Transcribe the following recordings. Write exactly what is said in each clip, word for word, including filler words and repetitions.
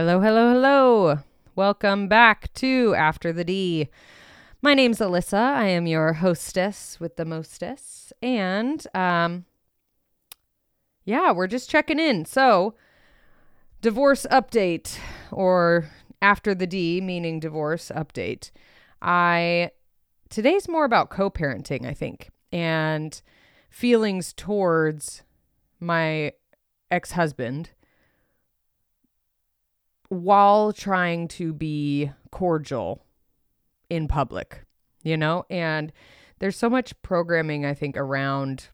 Hello, hello, hello. Welcome back to After the D. My name's Alyssa. I am your hostess with the mostess. And um, yeah, we're just checking in. So divorce update, or After the D, meaning divorce update. I today's more about co-parenting, I think, and feelings towards my ex-husband, while trying to be cordial in public, you know, and there's so much programming, I think, around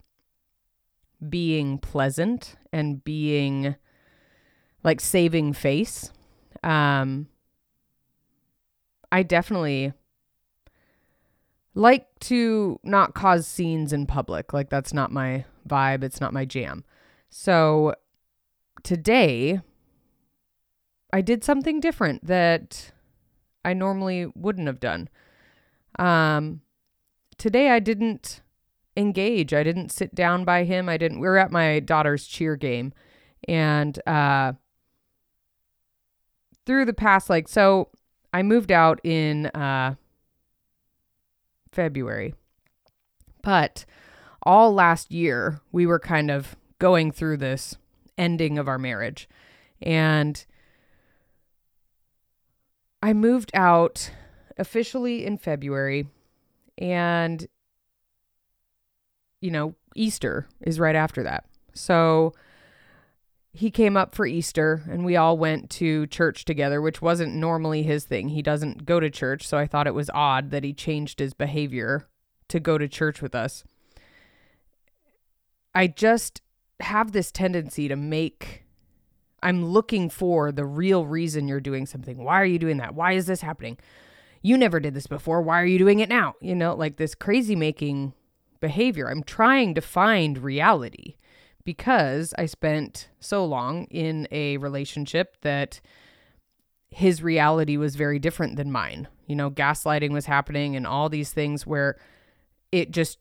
being pleasant and being like saving face. Um, I definitely like to not cause scenes in public. Like, that's not my vibe. It's not my jam. So today I did something different that I normally wouldn't have done. Um, today I didn't engage. I didn't sit down by him. I didn't, we were at my daughter's cheer game, and, uh, through the past, like, so I moved out in, uh, February, but all last year we were kind of going through this ending of our marriage, and I moved out officially in February, and, you know, Easter is right after that. So he came up for Easter and we all went to church together, which wasn't normally his thing. He doesn't go to church. So I thought it was odd that he changed his behavior to go to church with us. I just have this tendency to make I'm looking for the real reason you're doing something. Why are you doing that? Why is this happening? You never did this before. Why are you doing it now? You know, like this crazy making behavior. I'm trying to find reality because I spent so long in a relationship that his reality was very different than mine. You know, gaslighting was happening and all these things where it just,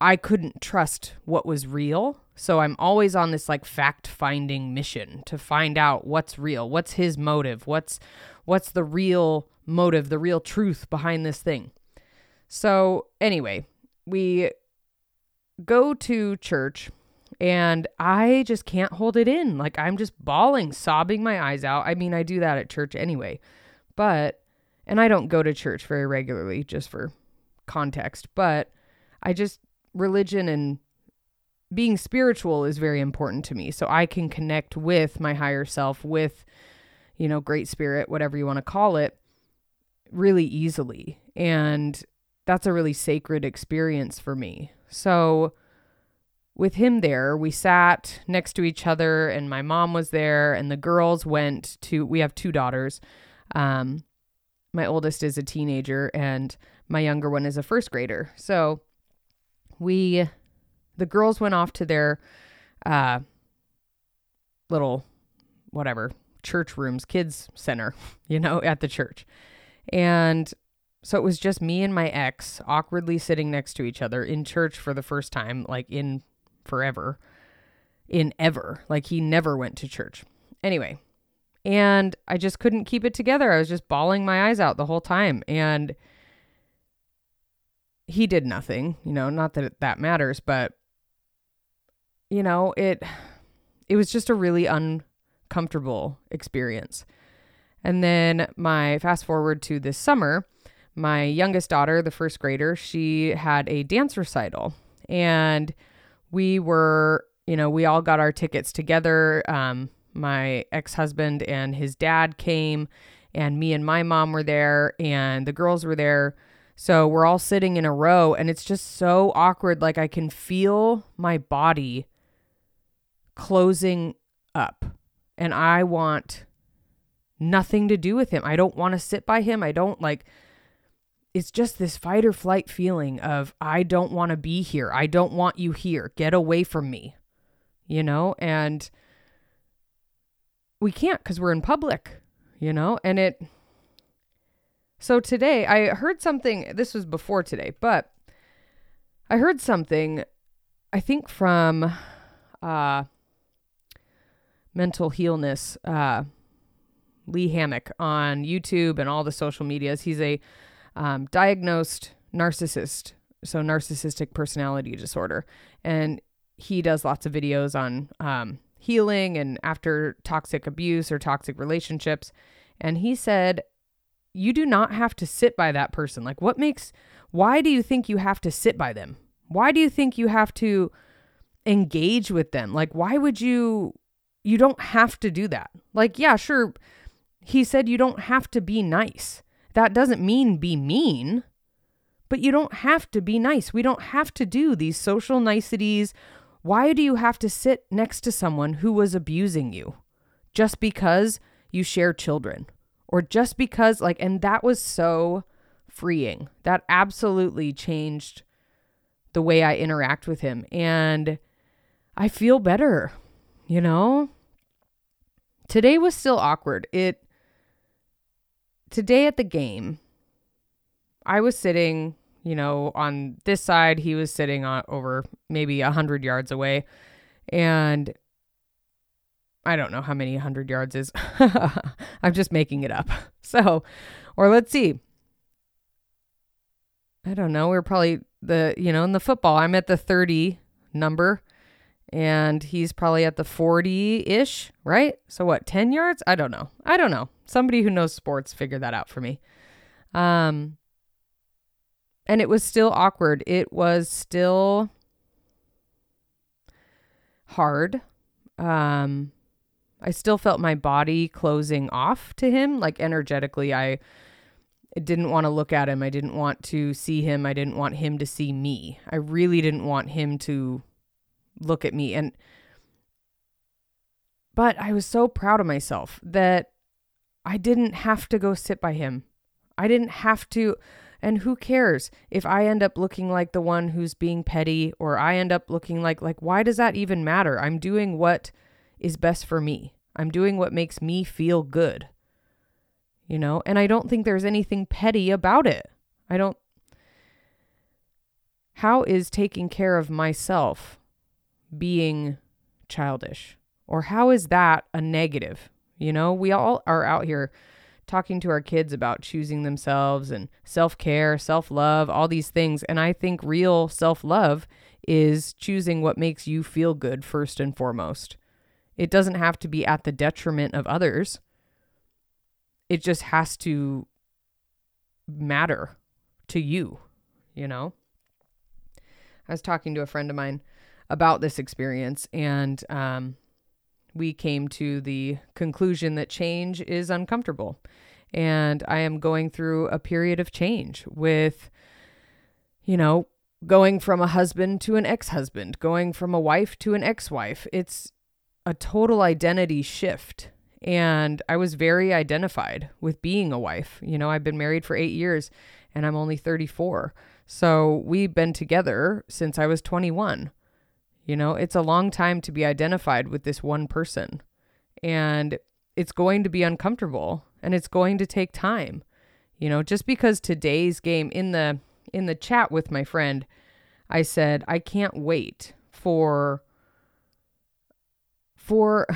I couldn't trust what was real. So I'm always on this like fact-finding mission to find out what's real, what's his motive, what's what's the real motive, the real truth behind this thing. So anyway, we go to church and I just can't hold it in. Like I'm just bawling, sobbing my eyes out. I mean, I do that at church anyway, but, and I don't go to church very regularly just for context, but I just, religion and being spiritual is very important to me. So I can connect with my higher self, with, you know, Great Spirit, whatever you want to call it, really easily. And that's a really sacred experience for me. So with him there, we sat next to each other and my mom was there and the girls went to, we have two daughters. Um, my oldest is a teenager and my younger one is a first grader. So we... The girls went off to their uh, little, whatever, church rooms, kids center, you know, at the church. And so it was just me and my ex awkwardly sitting next to each other in church for the first time, like in forever, in ever. Like he never went to church. Anyway, and I just couldn't keep it together. I was just bawling my eyes out the whole time. And he did nothing, you know, not that it, that matters, but you know, it, it was just a really uncomfortable experience. And then my fast forward to this summer, my youngest daughter, the first grader, she had a dance recital and we were, you know, we all got our tickets together. Um, my ex-husband and his dad came and me and my mom were there and the girls were there. So we're all sitting in a row and it's just so awkward. Like I can feel my body closing up and I want nothing to do with him. I don't want to sit by him. I don't like, it's just this fight or flight feeling of, I don't want to be here. I don't want you here. Get away from me, you know? And we can't because we're in public, you know? And it... So today I heard something, this was before today, but I heard something, I think from uh, mental healness, uh, Lee Hammack on YouTube and all the social medias. He's a um, diagnosed narcissist, so narcissistic personality disorder. And he does lots of videos on um, healing and after toxic abuse or toxic relationships. And he said, you do not have to sit by that person. Like, what makes, why do you think you have to sit by them? Why do you think you have to engage with them? Like, why would you, you don't have to do that. Like, yeah, sure. He said, you don't have to be nice. That doesn't mean be mean, but you don't have to be nice. We don't have to do these social niceties. Why do you have to sit next to someone who was abusing you just because you share children? Or just because, like, and that was so freeing. That absolutely changed the way I interact with him. And I feel better, you know? Today was still awkward. It, today at the game, I was sitting, you know, on this side. He was sitting on over maybe one hundred yards away. And I don't know how many one hundred yards is. I'm just making it up. So, or let's see. I don't know. We're probably the, you know, in the football, I'm at the thirty number and he's probably at the forty-ish, right? So what, ten yards? I don't know. I don't know. Somebody who knows sports figured that out for me. Um, and it was still awkward. It was still hard. Um, I still felt my body closing off to him. Like energetically, I didn't want to look at him. I didn't want to see him. I didn't want him to see me. I really didn't want him to look at me. And, but I was so proud of myself that I didn't have to go sit by him. I didn't have to. And who cares if I end up looking like the one who's being petty, or I end up looking like, like, why does that even matter? I'm doing what is best for me. I'm doing what makes me feel good, you know? And I don't think there's anything petty about it. I don't, how is taking care of myself being childish? Or how is that a negative? You know, we all are out here talking to our kids about choosing themselves and self-care, self-love, all these things. And I think real self-love is choosing what makes you feel good first and foremost. It doesn't have to be at the detriment of others. It just has to matter to you, you know? I was talking to a friend of mine about this experience, and um, we came to the conclusion that change is uncomfortable. And I am going through a period of change with, you know, going from a husband to an ex-husband, going from a wife to an ex-wife. It's a total identity shift. And I was very identified with being a wife. You know, I've been married for eight years and I'm only thirty-four. So we've been together since I was twenty-one. You know, it's a long time to be identified with this one person, and it's going to be uncomfortable, and it's going to take time. You know, just because today's game in the, in the chat with my friend, I said, I can't wait for, for,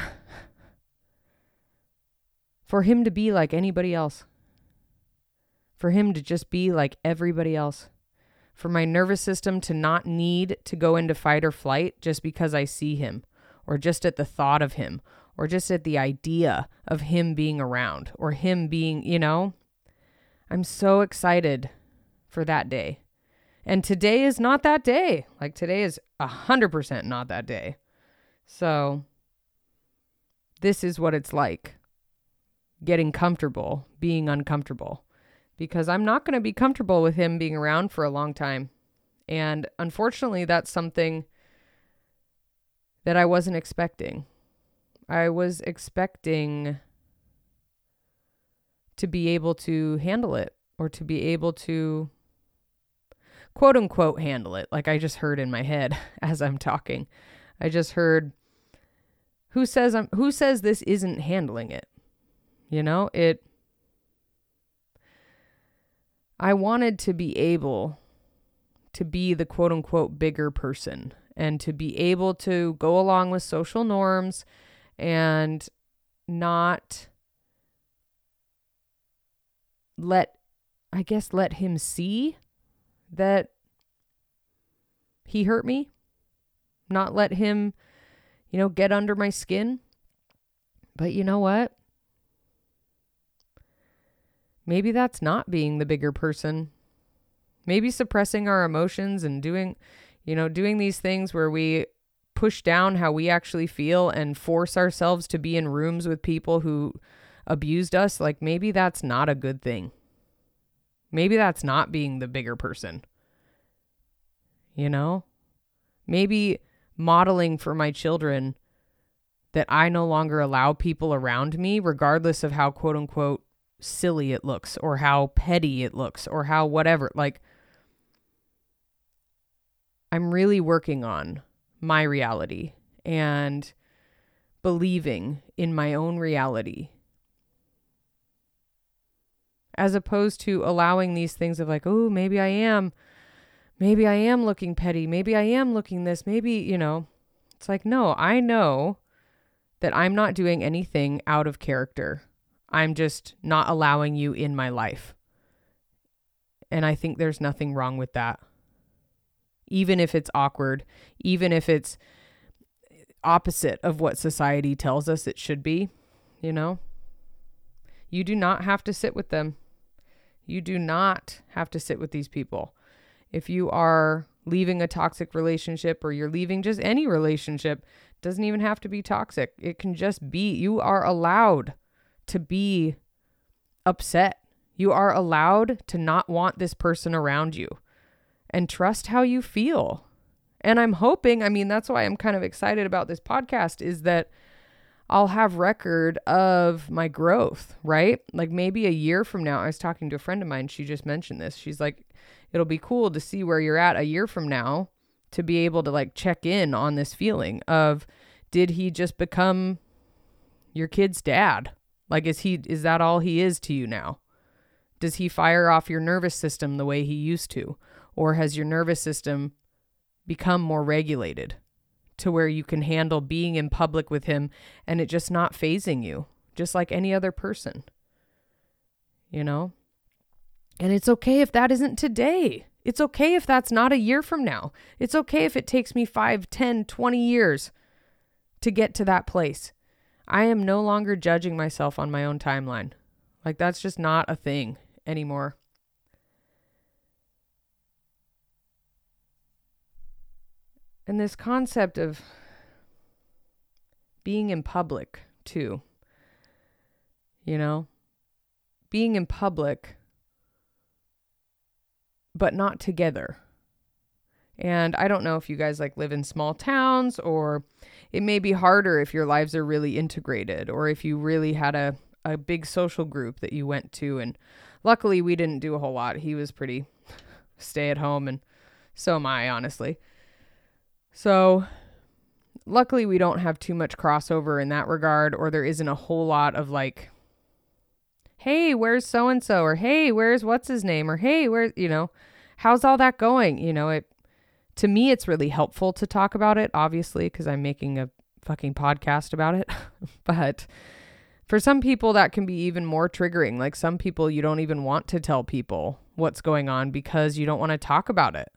for him to be like anybody else, for him to just be like everybody else. For my nervous system to not need to go into fight or flight just because I see him, or just at the thought of him, or just at the idea of him being around, or him being, you know, I'm so excited for that day. And today is not that day. Like today is a hundred percent not that day. So this is what it's like getting comfortable, being uncomfortable. Because I'm not going to be comfortable with him being around for a long time. And unfortunately, that's something that I wasn't expecting. I was expecting to be able to handle it, or to be able to quote unquote handle it. Like I just heard in my head as I'm talking, I just heard, who says I'm, who says this isn't handling it? You know, it, I wanted to be able to be the quote unquote bigger person, and to be able to go along with social norms and not let, I guess, let him see that he hurt me, not let him, you know, get under my skin. But you know what? Maybe that's not being the bigger person. Maybe suppressing our emotions and doing, you know, doing these things where we push down how we actually feel and force ourselves to be in rooms with people who abused us. Like, maybe that's not a good thing. Maybe that's not being the bigger person. You know, maybe modeling for my children that I no longer allow people around me, regardless of how quote unquote silly it looks or how petty it looks or how whatever. Like, I'm really working on my reality and believing in my own reality, as opposed to allowing these things of like, oh, maybe I am, maybe I am looking petty. Maybe I am looking this, maybe, you know, it's like, no, I know that I'm not doing anything out of character. I'm just not allowing you in my life. And I think there's nothing wrong with that. Even if it's awkward, even if it's opposite of what society tells us it should be, you know, you do not have to sit with them. You do not have to sit with these people. If you are leaving a toxic relationship, or you're leaving just any relationship, it doesn't even have to be toxic. It can just be, you are allowed to be upset. You are allowed to not want this person around you and trust how you feel. And I'm hoping, I mean, that's why I'm kind of excited about this podcast, is that I'll have record of my growth, right? Like, maybe a year from now, I was talking to a friend of mine. She just mentioned this. She's like, it'll be cool to see where you're at a year from now, to be able to like check in on this feeling of, did he just become your kid's dad? Like, is he, is that all he is to you now? Does he fire off your nervous system the way he used to? Or has your nervous system become more regulated to where you can handle being in public with him and it just not phasing you, just like any other person, you know? And it's okay if that isn't today. It's okay if that's not a year from now. It's okay if it takes me five, ten, twenty years to get to that place. I am no longer judging myself on my own timeline. Like, that's just not a thing anymore. And this concept of being in public too, you know, being in public, but not together. And I don't know if you guys like live in small towns, or it may be harder if your lives are really integrated, or if you really had a, a big social group that you went to. And luckily we didn't do a whole lot. He was pretty stay at home, and so am I, honestly. So luckily we don't have too much crossover in that regard, or there isn't a whole lot of like, hey, where's so-and-so, or hey, where's what's his name, or hey, where's, you know, how's all that going? You know, it, to me, it's really helpful to talk about it, obviously, because I'm making a fucking podcast about it. But for some people that can be even more triggering. Like, some people, you don't even want to tell people what's going on because you don't want to talk about it,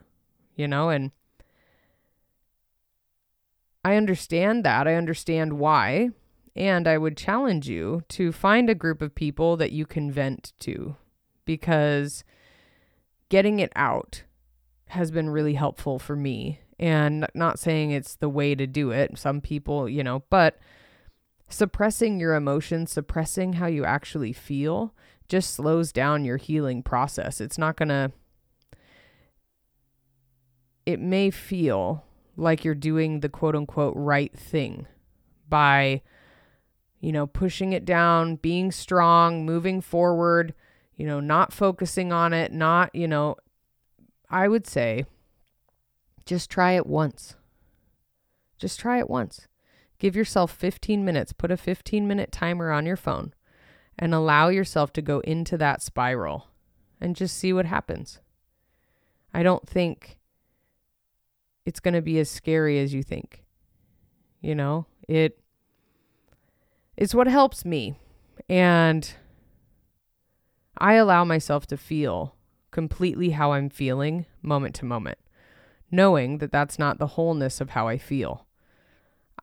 you know, and I understand that. I understand why. And I would challenge you to find a group of people that you can vent to, because getting it out has been really helpful for me. And not saying it's the way to do it. Some people, you know, but suppressing your emotions, suppressing how you actually feel, just slows down your healing process. It's not going to, it may feel like you're doing the quote unquote right thing by, you know, pushing it down, being strong, moving forward, you know, not focusing on it, not, you know, I would say just try it once. Just try it once. Give yourself fifteen minutes, put a fifteen minute timer on your phone, and allow yourself to go into that spiral and just see what happens. I don't think it's going to be as scary as you think. You know, it it's what helps me. And I allow myself to feel completely how I'm feeling moment to moment, knowing that that's not the wholeness of how I feel.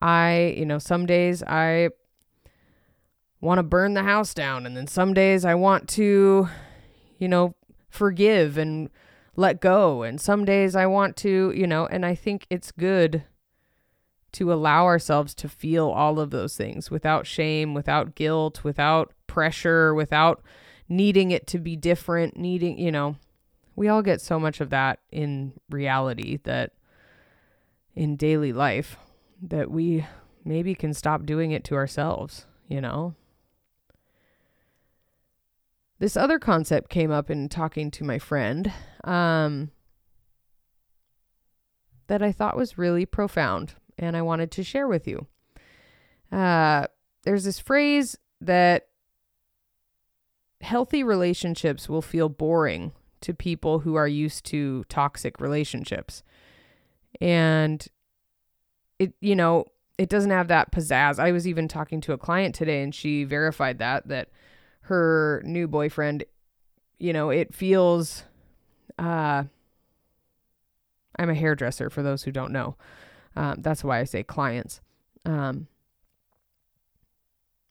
I, you know, some days I want to burn the house down, and then some days I want to, you know, forgive and let go, and some days I want to, you know, and I think it's good to allow ourselves to feel all of those things without shame, without guilt, without pressure, without needing it to be different, needing, you know, we all get so much of that in reality, that in daily life, that we maybe can stop doing it to ourselves, you know? This other concept came up in talking to my friend, um, that I thought was really profound, and I wanted to share with you. Uh, there's this phrase that healthy relationships will feel boring to people who are used to toxic relationships. And it, you know, it doesn't have that pizzazz. I was even talking to a client today, and she verified that, that her new boyfriend, you know, it feels, uh, I'm a hairdresser for those who don't know. Um, that's why I say clients. Um,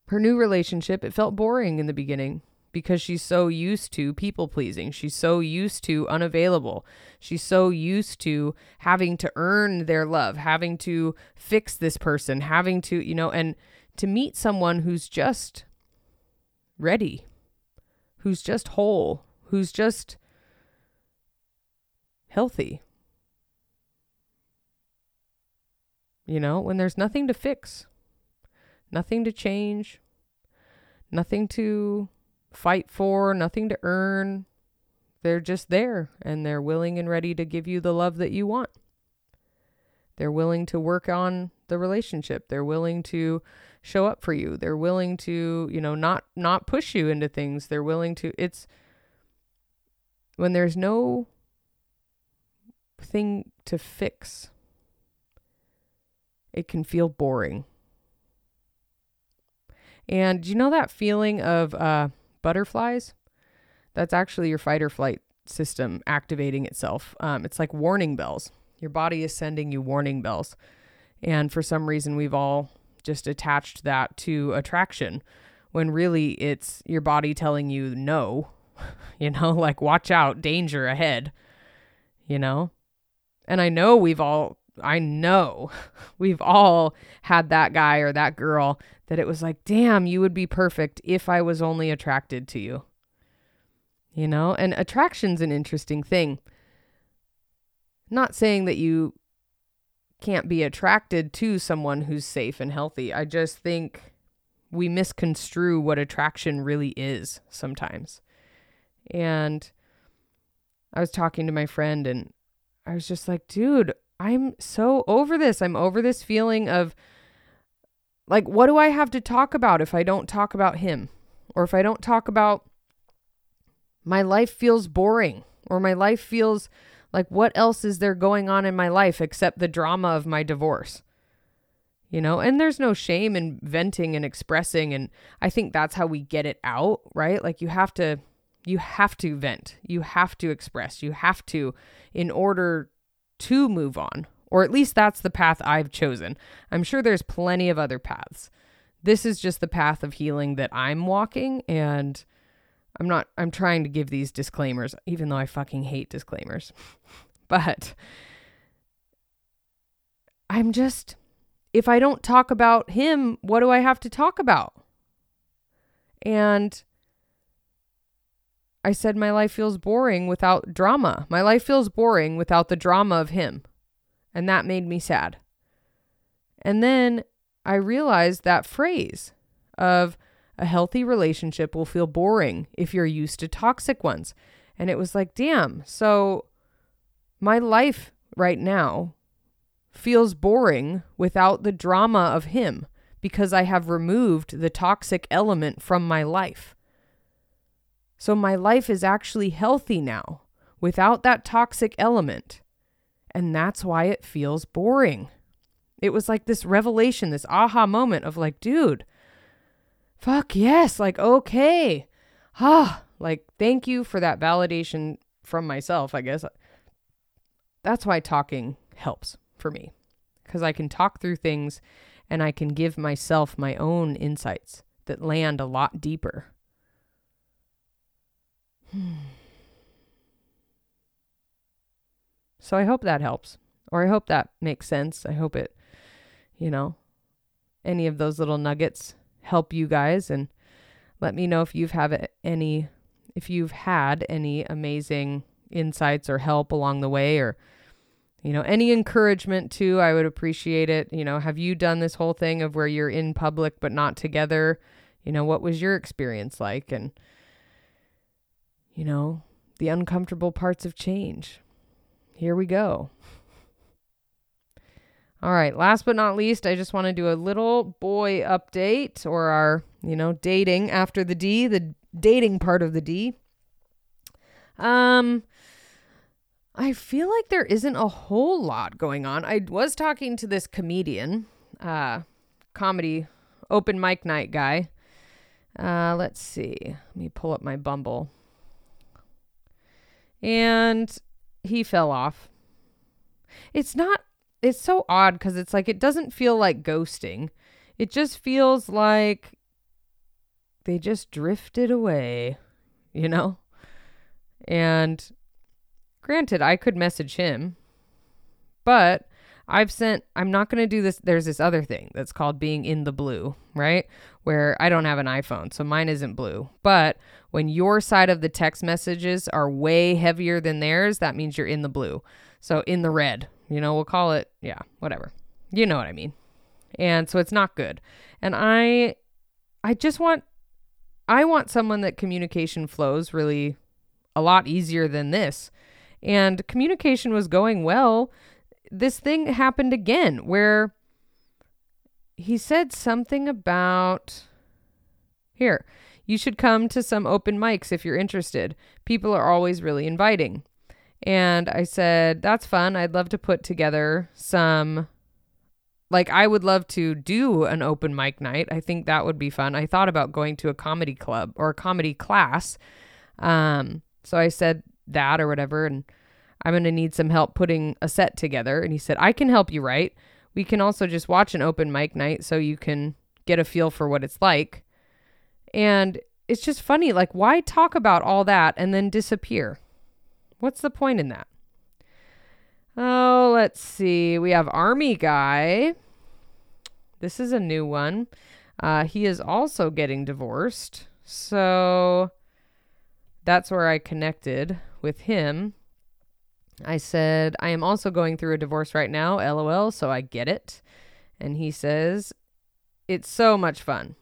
her new relationship, it felt boring in the beginning because she's so used to people pleasing. She's so used to unavailable. She's so used to having to earn their love, having to fix this person, having to, you know, and to meet someone who's just ready, who's just whole, who's just healthy. You know, when there's nothing to fix, nothing to change, nothing to fight for, nothing to earn, they're just there, and they're willing and ready to give you the love that you want. They're willing to work on the relationship. They're willing to show up for you. They're willing to, you know, not, not push you into things. They're willing to, it's when there's no thing to fix, it can feel boring. And you know that feeling of uh, butterflies? That's actually your fight or flight system activating itself. Um, it's like warning bells. Your body is sending you warning bells. And for some reason, we've all just attached that to attraction, when really it's your body telling you no, you know, like watch out, danger ahead, you know? And I know we've all... I know we've all had that guy or that girl that it was like, damn, you would be perfect if I was only attracted to you, you know? And attraction's an interesting thing. Not saying that you can't be attracted to someone who's safe and healthy. I just think we misconstrue what attraction really is sometimes. And I was talking to my friend, and I was just like, dude, I'm so over this. I'm over this feeling of like, what do I have to talk about if I don't talk about him? Or if I don't talk about my life feels boring, or my life feels like, what else is there going on in my life except the drama of my divorce? You know, and there's no shame in venting and expressing. And I think that's how we get it out, right? Like you have to, you have to vent, you have to express, you have to, in order to move on, or at least that's the path I've chosen. I'm sure there's plenty of other paths. This is just the path of healing that I'm walking, and I'm not, I'm trying to give these disclaimers, even though I fucking hate disclaimers, but I'm just, if I don't talk about him, what do I have to talk about? And I said, my life feels boring without drama. My life feels boring without the drama of him. And that made me sad. And then I realized that phrase of a healthy relationship will feel boring if you're used to toxic ones. And it was like, damn. So my life right now feels boring without the drama of him, because I have removed the toxic element from my life. So my life is actually healthy now without that toxic element. And that's why it feels boring. It was like this revelation, this aha moment of like, dude, fuck yes. Like, okay, ah, Like, thank you for that validation from myself, I guess. That's why talking helps for me, because I can talk through things and I can give myself my own insights that land a lot deeper. So I hope that helps, or I hope that makes sense. I hope it, you know, any of those little nuggets help you guys, and let me know if you've have any, if you've had any amazing insights or help along the way, or, you know, any encouragement too. I would appreciate it. You know, have you done this whole thing of where you're in public but not together? You know, what was your experience like? And, you know, the uncomfortable parts of change. Here we go. All right. Last but not least, I just want to do a little boy update, or our, you know, dating after the D, the dating part of the D. Um, I feel like there isn't a whole lot going on. I was talking to this comedian, uh, comedy open mic night guy. Uh, let's see. Let me pull up my Bumble. And he fell off. It's not, it's so odd, because it's like, it doesn't feel like ghosting. It just feels like they just drifted away, you know? And granted, I could message him, but I've sent, I'm not going to do this. There's this other thing that's called being in the blue, right? Where I don't have an iPhone, so mine isn't blue. But when your side of the text messages are way heavier than theirs, that means you're in the blue. So in the red, you know, we'll call it, yeah, whatever. You know what I mean? And so it's not good. And I, I just want, I want someone that communication flows really a lot easier than this. And communication was going well. This thing happened again where he said something about, here, you should come to some open mics if you're interested. People are always really inviting. And I said, that's fun. I'd love to put together some, like, I would love to do an open mic night. I think that would be fun. I thought about going to a comedy club or a comedy class. Um, so I said that or whatever, and I'm going to need some help putting a set together. And he said, I can help you, right? We can also just watch an open mic night so you can get a feel for what it's like. And it's just funny. Like, why talk about all that and then disappear? What's the point in that? Oh, let's see. We have Army Guy. This is a new one. Uh, he is also getting divorced. So that's where I connected with him. I said, I am also going through a divorce right now, LOL, so I get it. And he says, it's so much fun.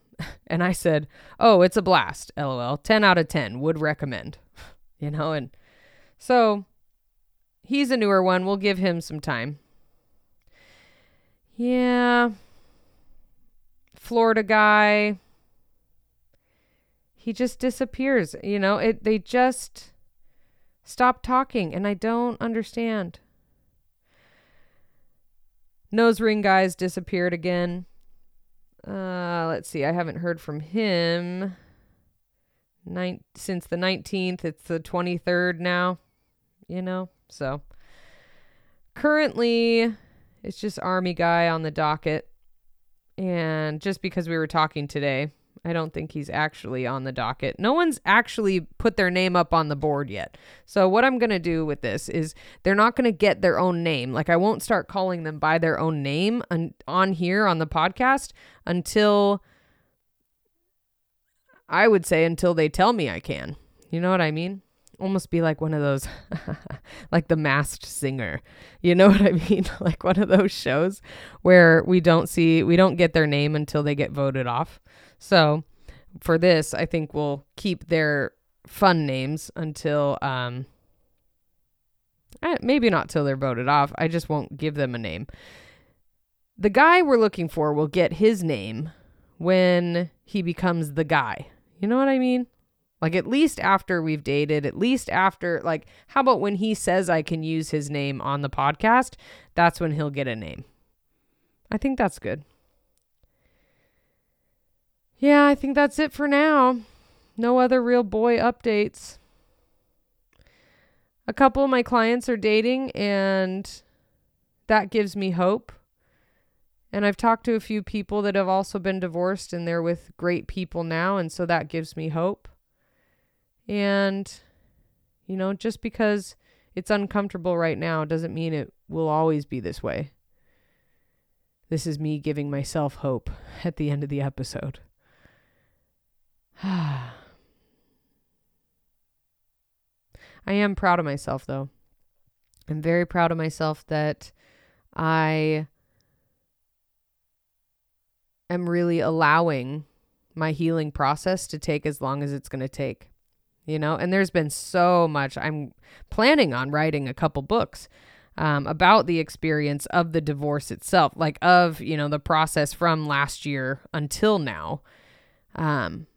And I said, oh, it's a blast, LOL. ten out of ten, would recommend. You know, and so he's a newer one. We'll give him some time. Yeah. Florida guy. He just disappears. You know, it. They just... Stop talking, and I don't understand. Nose ring guy's disappeared again. Uh, let's see. I haven't heard from him Nin- since the nineteenth. It's the twenty-third now, you know? So currently, it's just Army Guy on the docket. And just because we were talking today, I don't think he's actually on the docket. No one's actually put their name up on the board yet. So what I'm going to do with this is they're not going to get their own name. Like, I won't start calling them by their own name on, on here on the podcast until, I would say, until they tell me I can. You know what I mean? Almost be like one of those, like The Masked Singer. You know what I mean? Like one of those shows where we don't see, we don't get their name until they get voted off. So for this, I think we'll keep their fun names until, um, maybe not till they're voted off. I just won't give them a name. The guy we're looking for will get his name when he becomes the guy. You know what I mean? Like, at least after we've dated, at least after, like, how about when he says I can use his name on the podcast? That's when he'll get a name. I think that's good. Yeah, I think that's it for now. No other real boy updates. A couple of my clients are dating, and that gives me hope. And I've talked to a few people that have also been divorced, and they're with great people now, and so that gives me hope. And, you know, just because it's uncomfortable right now doesn't mean it will always be this way. This is me giving myself hope at the end of the episode. I am proud of myself, though. I'm very proud of myself that I am really allowing my healing process to take as long as it's going to take. You know, and there's been so much. I'm planning on writing a couple books um, about the experience of the divorce itself, like of, you know, the process from last year until now. Um,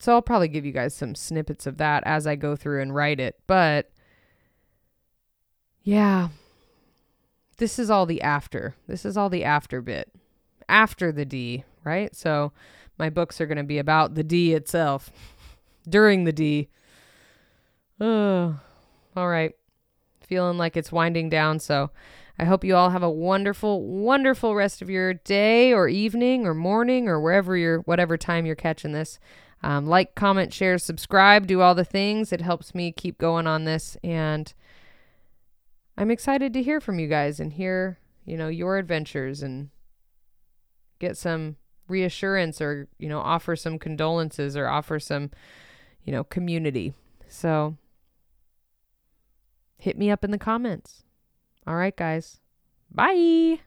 so I'll probably give you guys some snippets of that as I go through and write it. But yeah, this is all the after. This is all the after bit. After the D, right? So my books are going to be about the D itself. During the D. Oh, all right. Feeling like it's winding down. So I hope you all have a wonderful, wonderful rest of your day or evening or morning or wherever you're, whatever time you're catching this. Um, like, comment, share, subscribe, do all the things. It helps me keep going on this. And I'm excited to hear from you guys and hear, you know, your adventures and get some reassurance or, you know, offer some condolences or offer some, you know, community. So hit me up in the comments. All right, guys. Bye.